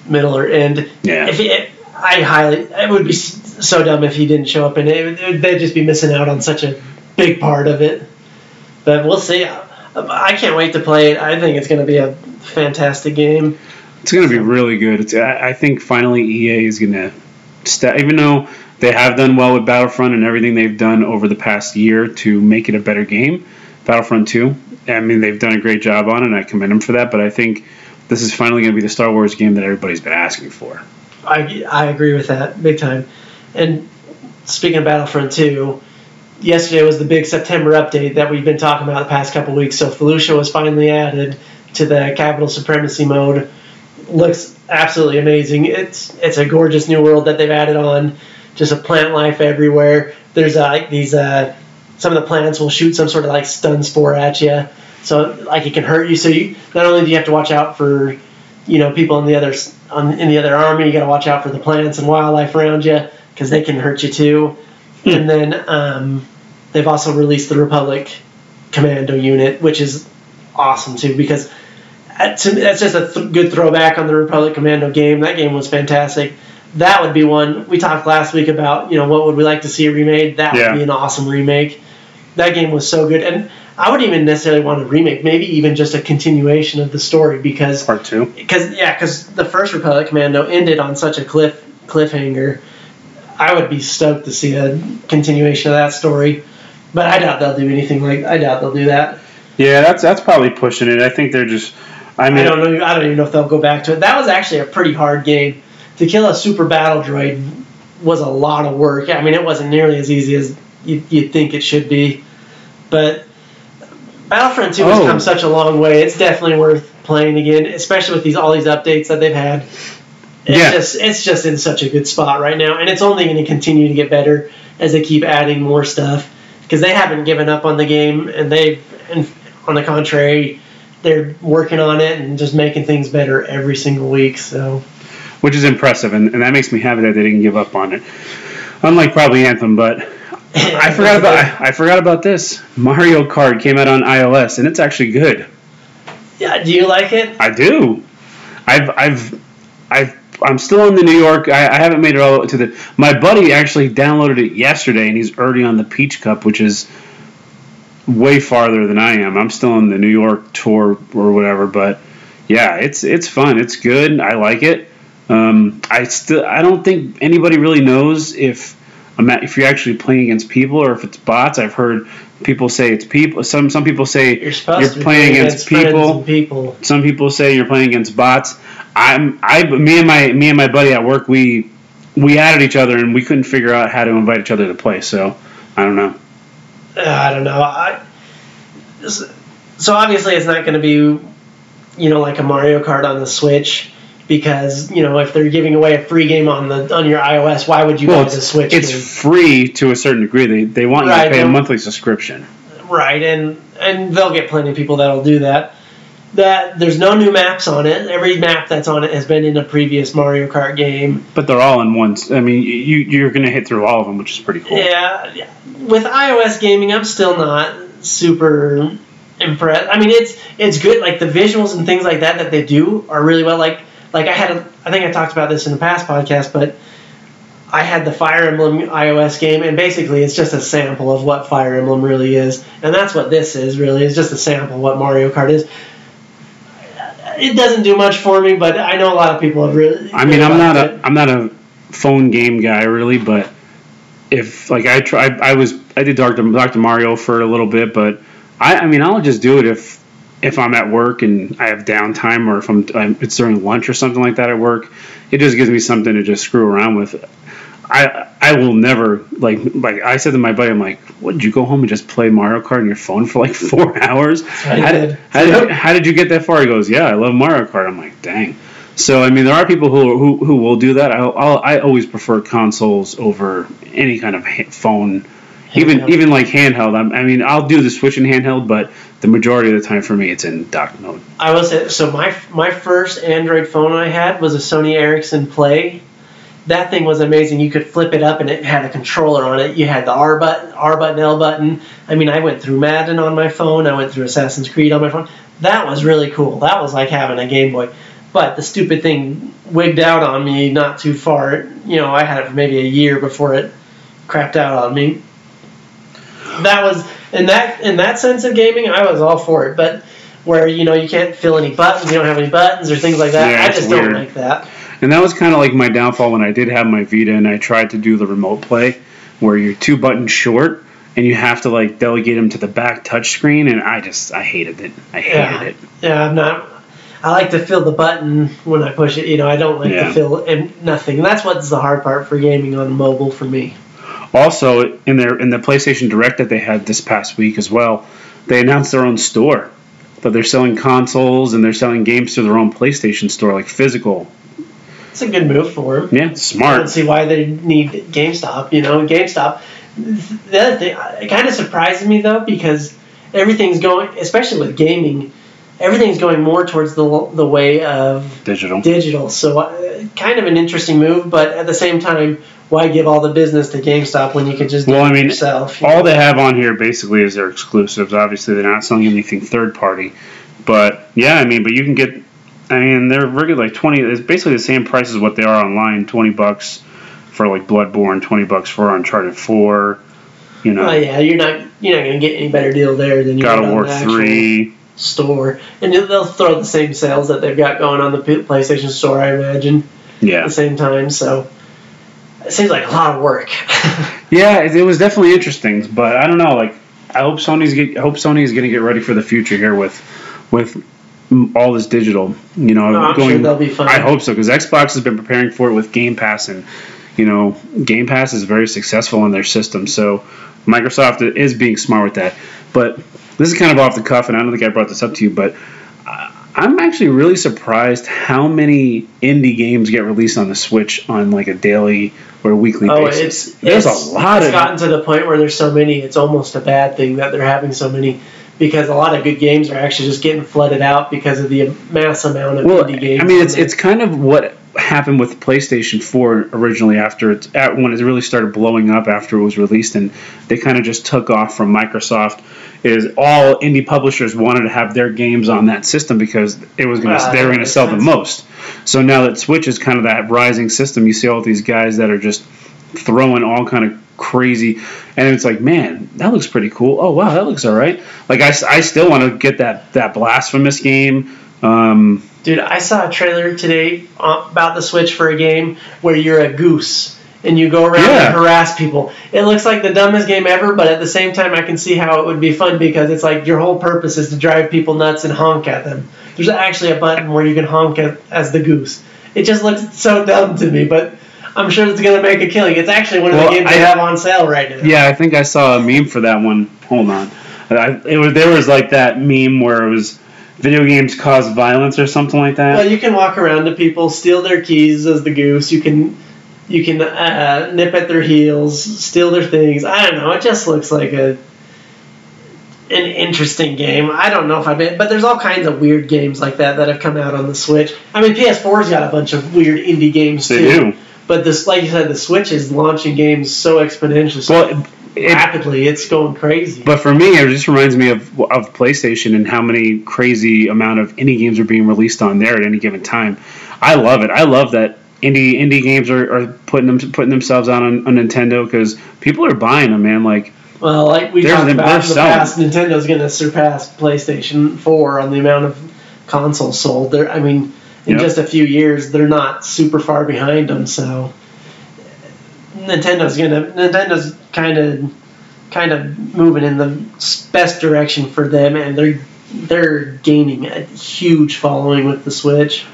middle or end. Yeah. It would be so dumb if he didn't show up in it. They'd just be missing out on such a big part of it. But we'll see. I can't wait to play it. I think it's going to be a fantastic game. It's going to be really good. I think finally EA is going to even though they have done well with Battlefront and everything they've done over the past year to make it a better game, Battlefront 2, I mean, they've done a great job on it, and I commend them for that, but I think this is finally going to be the Star Wars game that everybody's been asking for. I agree with that big time. And speaking of Battlefront 2, yesterday was the big September update that we've been talking about the past couple weeks. So Felucia was finally added to the Capital Supremacy mode. Looks absolutely amazing. It's a gorgeous new world that they've added on. Just a plant life everywhere. There's like these some of the plants will shoot some sort of like stun spore at you, so like it can hurt you. So you not only do you have to watch out for, you know, people in the other army, you got to watch out for the plants and wildlife around you because they can hurt you too. And then they've also released the Republic Commando unit, which is awesome too because that's just a good throwback on the Republic Commando game. That game was fantastic. That would be one. We talked last week about, you know, what would we like to see remade. That would be an awesome remake. That game was so good. And I wouldn't even necessarily want a remake, maybe even just a continuation of the story because... Part 2? Because the first Republic Commando ended on such a cliffhanger. I would be stoked to see a continuation of that story. But I doubt they'll do anything like... I doubt they'll do that. Yeah, that's probably pushing it. I think they're just... I don't even know if they'll go back to it. That was actually a pretty hard game. To kill a super battle droid was a lot of work. I mean, it wasn't nearly as easy as you'd think it should be. But Battlefront 2 has come such a long way. It's definitely worth playing again, especially with all these updates that they've had. It's just in such a good spot right now, and it's only going to continue to get better as they keep adding more stuff because they haven't given up on the game, and on the contrary, they're working on it and just making things better every single week. So. Which is impressive, and that makes me happy that they didn't give up on it. Unlike probably Anthem, but I forgot about this. Mario Kart came out on iOS, and it's actually good. Yeah, do you like it? I do. I'm still in the New York. I haven't made it all to the. My buddy actually downloaded it yesterday, and he's already on the Peach Cup, which is way farther than I am. I'm still in the New York tour or whatever, but yeah, it's fun. It's good. I like it. I don't think anybody really knows if you're actually playing against people or if it's bots. I've heard people say it's people. Some people say you're playing against people. Some people say you're playing against bots. Me and my buddy at work, we added each other and we couldn't figure out how to invite each other to play. So I don't know. So obviously it's not going to be, you know, like a Mario Kart on the Switch. Because, you know, if they're giving away a free game on your iOS, why would you buy the Switch? It's free to a certain degree. They want you to pay a monthly subscription. Right, and they'll get plenty of people that'll do that. There's no new maps on it. Every map that's on it has been in a previous Mario Kart game. But they're all in one. I mean, you're going to hit through all of them, which is pretty cool. Yeah. With iOS gaming, I'm still not super impressed. I mean, it's good. Like, the visuals and things like that they do are really well. Like I think I talked about this in the past podcast, but I had the Fire Emblem iOS game, and basically it's just a sample of what Fire Emblem really is, and that's what this is really. It's just a sample of what Mario Kart is. It doesn't do much for me, but I know a lot of people have really. I mean, I'm not a phone game guy really, but if like I did Dr. Mario for a little bit, but I mean I'll just do it if I'm at work and I have downtime, or if it's during lunch or something like that at work. It just gives me something to just screw around with. I will never, like I said to my buddy, I'm like, what, did you go home and just play Mario Kart on your phone for like 4 hours? How did you get that far? He goes, yeah, I love Mario Kart. I'm like, dang. So, I mean, there are people who will do that. I always prefer consoles over any kind of phone. Even like handheld. I mean, I'll do the Switch in handheld, but the majority of the time for me, it's in dock mode. I will say, so my first Android phone I had was a Sony Ericsson Play. That thing was amazing. You could flip it up, and it had a controller on it. You had the R button, L button. I mean, I went through Madden on my phone. I went through Assassin's Creed on my phone. That was really cool. That was like having a Game Boy. But the stupid thing wigged out on me not too far. You know, I had it for maybe a year before it crapped out on me. That was in that sense of gaming, I was all for it. But where, you know, you can't fill any buttons, you don't have any buttons or things like that. Yeah, I just don't like that. And that was kind of like my downfall when I did have my Vita and I tried to do the remote play, where you're two buttons short and you have to like delegate them to the back touch screen, and I hated it. Yeah, I'm not. I like to feel the button when I push it. You know, I don't like to feel nothing. And that's what's the hard part for gaming on mobile for me. Also, in the PlayStation Direct that they had this past week as well, they announced their own store. That they're selling consoles and they're selling games through their own PlayStation store, like physical. It's a good move for them. Yeah, smart. I don't see why they need GameStop. You know, GameStop. The other thing, it kind of surprises me though, because everything's going, especially with gaming, everything's going more towards the way of digital. So kind of an interesting move, but at the same time, why give all the business to GameStop when you could just do it yourself? All they have on here basically is their exclusives. Obviously, they're not selling anything third party, but but you can get. I mean, they're regular like 20. It's basically the same price as what they are online. $20 for like Bloodborne, $20 for Uncharted 4. You know. Oh yeah, you're not gonna get any better deal there than you got on the actual God of War 3 store, and they'll throw the same sales that they've got going on the PlayStation store, I imagine. Yeah. At the same time, so. It seems like a lot of work. Yeah, it was definitely interesting, but I don't know. Like, I hope Sony's going to get ready for the future here with all this digital. You know, no, I'm sure they'll be fine. I hope so, because Xbox has been preparing for it with Game Pass, and you know, Game Pass is very successful on their system. So Microsoft is being smart with that. But this is kind of off the cuff, and I don't think I brought this up to you, but I'm actually really surprised how many indie games get released on the Switch on like a daily or weekly basis. There's a lot. It's gotten to the point where there's so many, it's almost a bad thing that they're having so many, because a lot of good games are actually just getting flooded out because of the mass amount of indie games. I mean, it's kind of what happened with PlayStation 4 originally when it really started blowing up after it was released, and they kind of just took off from Microsoft. Is all indie publishers wanted to have their games on that system because it was they were going to sell the most. So now that Switch is kind of that rising system, you see all these guys that are just throwing all kind of crazy, and it's like, man, that looks pretty cool. Oh wow, that looks all right. Like I still want to get that Blasphemous game. Dude, I saw a trailer today about the Switch for a game where you're a goose and you go around and harass people. It looks like the dumbest game ever, but at the same time, I can see how it would be fun because it's like your whole purpose is to drive people nuts and honk at them. There's actually a button where you can honk as the goose. It just looks so dumb to me, but I'm sure it's going to make a killing. It's actually one of the games they have on sale right now. Yeah, I think I saw a meme for that one. Hold on. There was like that meme where it was video games cause violence or something like that. Well, you can walk around to people, steal their keys as the goose. You can nip at their heels, steal their things. I don't know. It just looks like an interesting game. I don't know if but there's all kinds of weird games like that have come out on the Switch. I mean, PS4's got a bunch of weird indie games too. They do. But this, like you said, the Switch is launching games so exponentially, rapidly. It's going crazy. But for me, it just reminds me of PlayStation and how many crazy amount of indie games are being released on there at any given time. I love it. I love that. Indie games are putting themselves out on Nintendo because people are buying them, man. Like we talked about in the past, Nintendo's going to surpass PlayStation 4 on the amount of consoles sold. Just a few years, they're not super far behind them. So Nintendo's kind of moving in the best direction for them, and they're gaining a huge following with the Switch.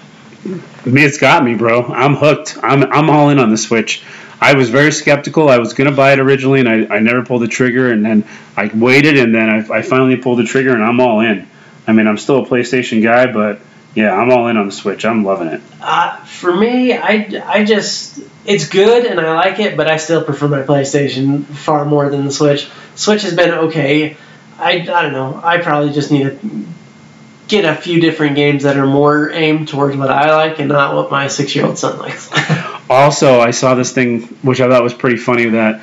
It's got me, bro. I'm hooked. I'm all in on the Switch. I was very skeptical. I was going to buy it originally, and I never pulled the trigger. And then I waited, and then I finally pulled the trigger, and I'm all in. I mean, I'm still a PlayStation guy, but, yeah, I'm all in on the Switch. I'm loving it. For me, I just it's good, and I like it, but I still prefer my PlayStation far more than the Switch. Switch has been okay. I don't know. I probably just need to get a few different games that are more aimed towards what I like and not what my 6-year-old son likes. Also, I saw this thing, which I thought was pretty funny, that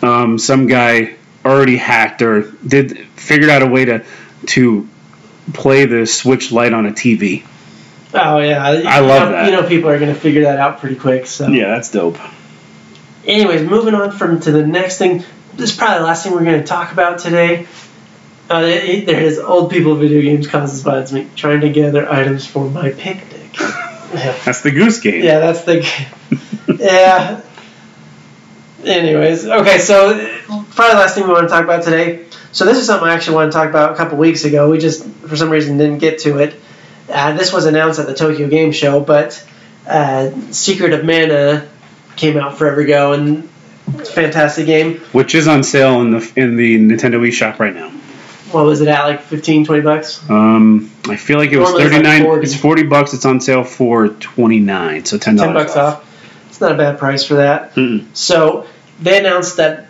some guy already hacked or figured out a way to play the Switch Lite on a TV. Oh, yeah. I love that. You know, people are going to figure that out pretty quick. So yeah, that's dope. Anyways, moving on to the next thing. This is probably the last thing we're going to talk about today. There is old people video games causes violence. Trying to gather items for my picnic. Yeah. That's the goose game. Yeah, that's the game. Yeah. Anyways, okay, so probably the last thing we want to talk about today. So this is something I actually wanted to talk about a couple weeks ago. We just, for some reason, didn't get to it. This was announced at the Tokyo Game Show, but Secret of Mana came out forever ago, and it's a fantastic game. Which is on sale in the Nintendo eShop right now. What was it at, like $15, $20? I feel like it was $39. Like 40. It's $40. It's on sale for $29, so $10 bucks off. It's not a bad price for that. Mm-mm. So they announced that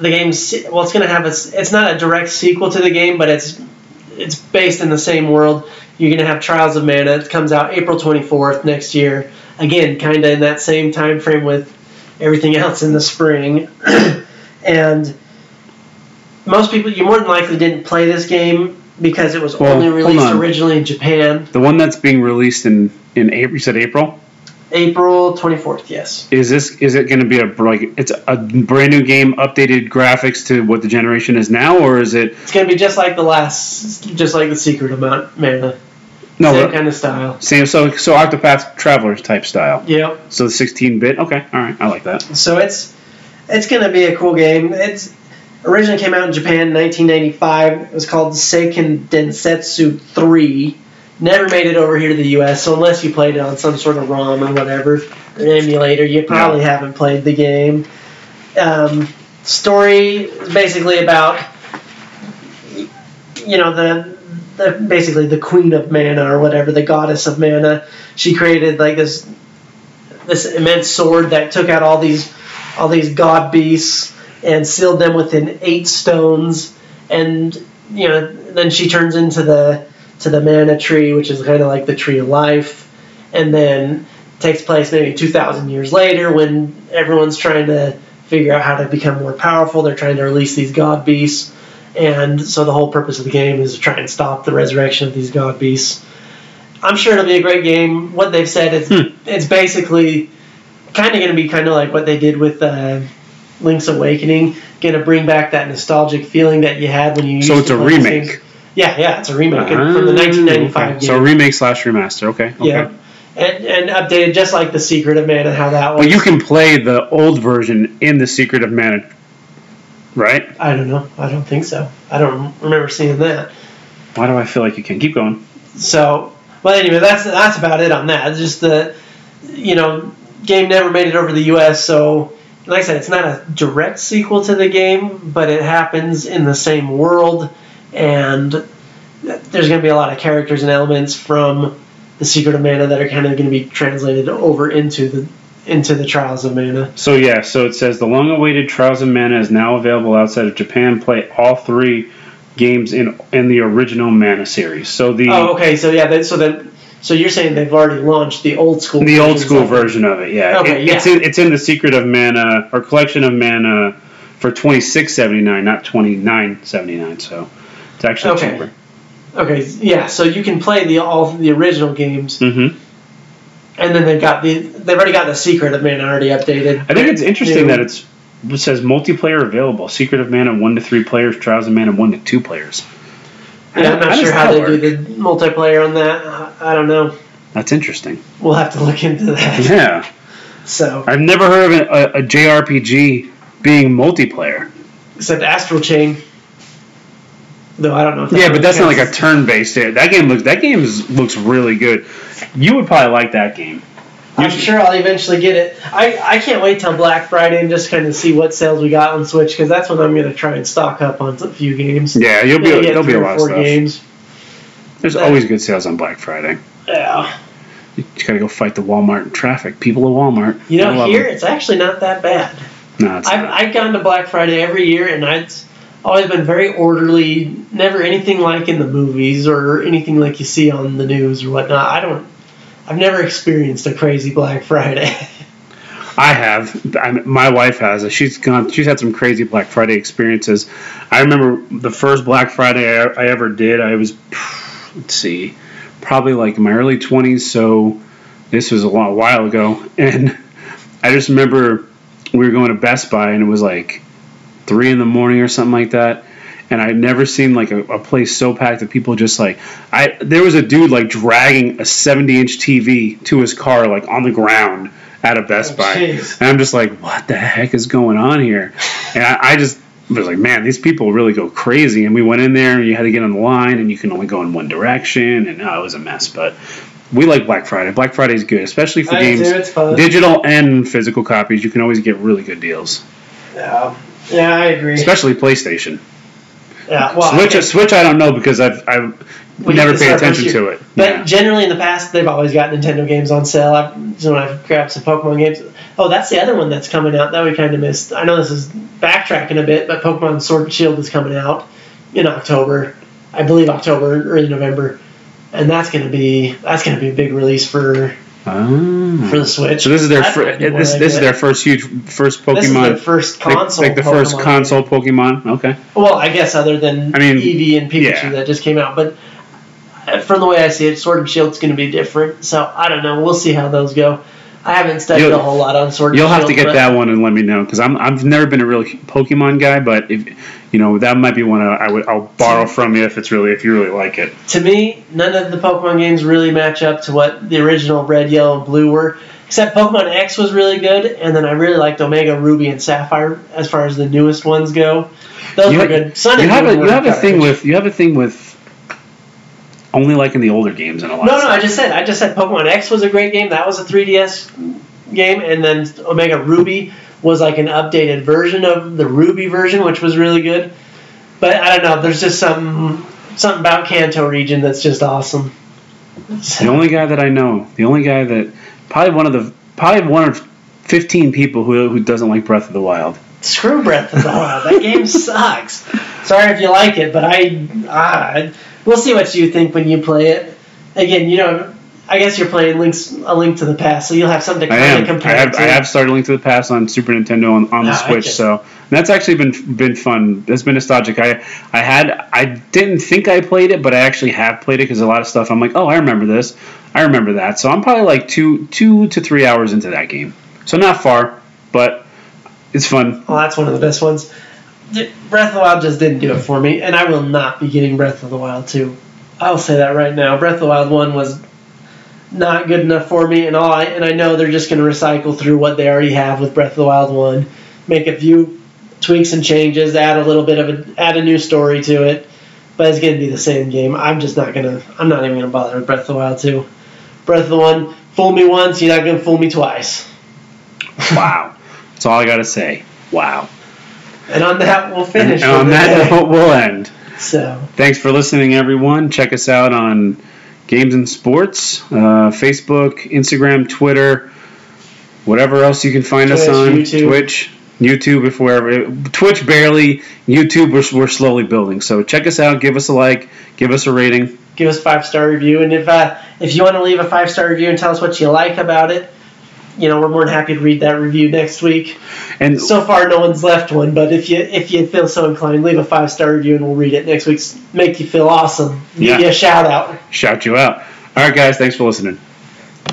the game's it's going to have it's not a direct sequel to the game, but it's based in the same world. You're going to have Trials of Mana. It comes out April 24th next year. Again, kind of in that same time frame with everything else in the spring. And most people, you more than likely didn't play this game because it was only released originally in Japan. The one that's being released in April, you said April? April 24th, yes. Is it going to be a brand new game, updated graphics to what the generation is now, or is it? It's going to be just like the Secret of Mana. No, same kind of style. Same, so Octopath Traveler type style. Yeah. So the 16-bit. Okay, all right, I like that. So it's going to be a cool game. It's originally came out in Japan in 1995. It was called Seiken Densetsu 3. Never made it over here to the U.S., so unless you played it on some sort of ROM or whatever, an emulator, you probably haven't played the game. Story is basically about, basically the Queen of Mana or whatever, the Goddess of Mana. She created like this immense sword that took out all these god beasts and sealed them within 8 stones. And then she turns into the Mana Tree, which is kind of like the Tree of Life, and then takes place maybe 2,000 years later when everyone's trying to figure out how to become more powerful. They're trying to release these god beasts, and so the whole purpose of the game is to try and stop the resurrection of these god beasts. I'm sure it'll be a great game. What they've said is it's basically kind of going to be kind of like what they did with Link's Awakening, going to bring back that nostalgic feeling that you had when you used to play this game. So it's a remake. Yeah, it's a remake from the 1995 game. So remake/remaster, okay. Yeah, and updated just like the Secret of Mana, how that was. Well, you can play the old version in the Secret of Mana, right? I don't know. I don't think so. I don't remember seeing that. Why do I feel like you can? Keep going. So, well, anyway, that's about it on that. It's just the, game never made it over the U.S., so like I said, it's not a direct sequel to the game, but it happens in the same world. And there's going to be a lot of characters and elements from the Secret of Mana that are kind of going to be translated over into the Trials of Mana. So yeah, so it says the long-awaited Trials of Mana is now available outside of Japan. Play all 3 games in the original Mana series. So you're saying they've already launched the old school version of it. Yeah. Okay. It's in the Secret of Mana or Collection of Mana for $26.79, not $29.79. So. It's actually cheaper. Okay, yeah. So you can play all the original games, and then they've already got the Secret of Mana already updated. I think it's interesting that it says multiplayer available. Secret of Mana 1 to 3 players, Trials of Mana 1 to 2 players. Yeah, I'm not sure how they do the multiplayer on that. I don't know. That's interesting. We'll have to look into that. Yeah. So I've never heard of a JRPG being multiplayer, except Astral Chain. Though I don't know. But that's not like a turn-based. That game looks really good. You would probably like that game. I'm sure I'll eventually get it. I can't wait till Black Friday and just kind of see what sales we got on Switch, because that's when I'm going to try and stock up on a few games. Yeah, there'll be a lot of stuff. Games. There's always good sales on Black Friday. Yeah. You just gotta go fight the Walmart traffic. People at Walmart. Here it's actually not that bad. No, it's not. I've gone to Black Friday every year, and always been very orderly, never anything like in the movies or anything like you see on the news or whatnot. I've never experienced a crazy Black Friday. I have. My wife has. She's had some crazy Black Friday experiences. I remember the first Black Friday I ever did. I was, probably like in my early 20s, so this was a while ago. And I just remember we were going to Best Buy, and it was like 3 in the morning or something like that, and I'd never seen like a place so packed that people just like there was a dude like dragging a 70-inch TV to his car like on the ground at a Best Buy. Geez. And I'm just like, what the heck is going on here? And I just I was like, man, these people really go crazy. And we went in there, and you had to get on the line, and you can only go in one direction. And it was a mess. But we like Black Friday. Black Friday is good, especially for games, digital and physical copies. You can always get really good deals. Yeah, I agree. Especially PlayStation. Yeah, well, Switch, I don't know, because I've never paid attention to it. But generally in the past, they've always got Nintendo games on sale. I've grabbed some Pokemon games. Oh, that's the other one that's coming out that we kind of missed. I know this is backtracking a bit, but Pokemon Sword and Shield is coming out in October. I believe October, early November. And that's going to be a big release for the Switch. So this is their first Pokemon. This is their first console. Like the first console Pokemon. Okay. Well, I guess other than Eevee and Pikachu that just came out, but from the way I see it, Sword and Shield's going to be different. So I don't know. We'll see how those go. I haven't studied a whole lot on Sword and Shield. You'll have to get that one and let me know, because I've never been a real Pokemon guy, but if that might be one I'll borrow from you if you really like it. To me, none of the Pokemon games really match up to what the original Red, Yellow, and Blue were, except Pokemon X was really good, and then I really liked Omega, Ruby, and Sapphire as far as the newest ones go. Those were good. You have a thing with. Only like in the older games and a lot. No, I just said Pokemon X was a great game. That was a 3DS game, and then Omega Ruby was like an updated version of the Ruby version, which was really good. But I don't know. There's just something about Kanto region that's just awesome. The only guy that I know, probably one of 15 people who doesn't like Breath of the Wild. Screw Breath of the Wild. That game sucks. Sorry if you like it, but we'll see what you think when you play it. Again, I guess you're playing A Link to the Past, so you'll have something to kind of compare to. I have started A Link to the Past on Super Nintendo on the Switch, so that's actually been fun. It's been nostalgic. I didn't think I played it, but I actually have played it, because a lot of stuff I'm like, oh, I remember this, I remember that. So I'm probably like two to 3 hours into that game. So not far, but it's fun. Well, that's one of the best ones. Breath of the Wild just didn't do it for me, and I will not be getting Breath of the Wild 2. I'll say that right now. Breath of the Wild 1 was not good enough for me, and I know they're just going to recycle through what they already have with Breath of the Wild 1, make a few tweaks and changes, add a new story to it, but it's going to be the same game. I'm not even going to bother with Breath of the Wild 2. Breath of the 1, fool me once, you're not going to fool me twice. Wow. That's all I got to say. Wow. And on that, we'll finish. And on that note, we'll end. So, thanks for listening, everyone. Check us out on Games and Sports, Facebook, Instagram, Twitter, whatever else you can find us on. Twitch, YouTube, if wherever. Twitch barely. YouTube, we're slowly building. So check us out. Give us a like. Give us a rating. Give us a 5-star review. And if you want to leave a 5-star review and tell us what you like about it, we're more than happy to read that review next week. And so far, no one's left one. But if you feel so inclined, leave a 5-star review, and we'll read it next week. Make you feel awesome. Give you a shout out. Shout you out. All right, guys. Thanks for listening.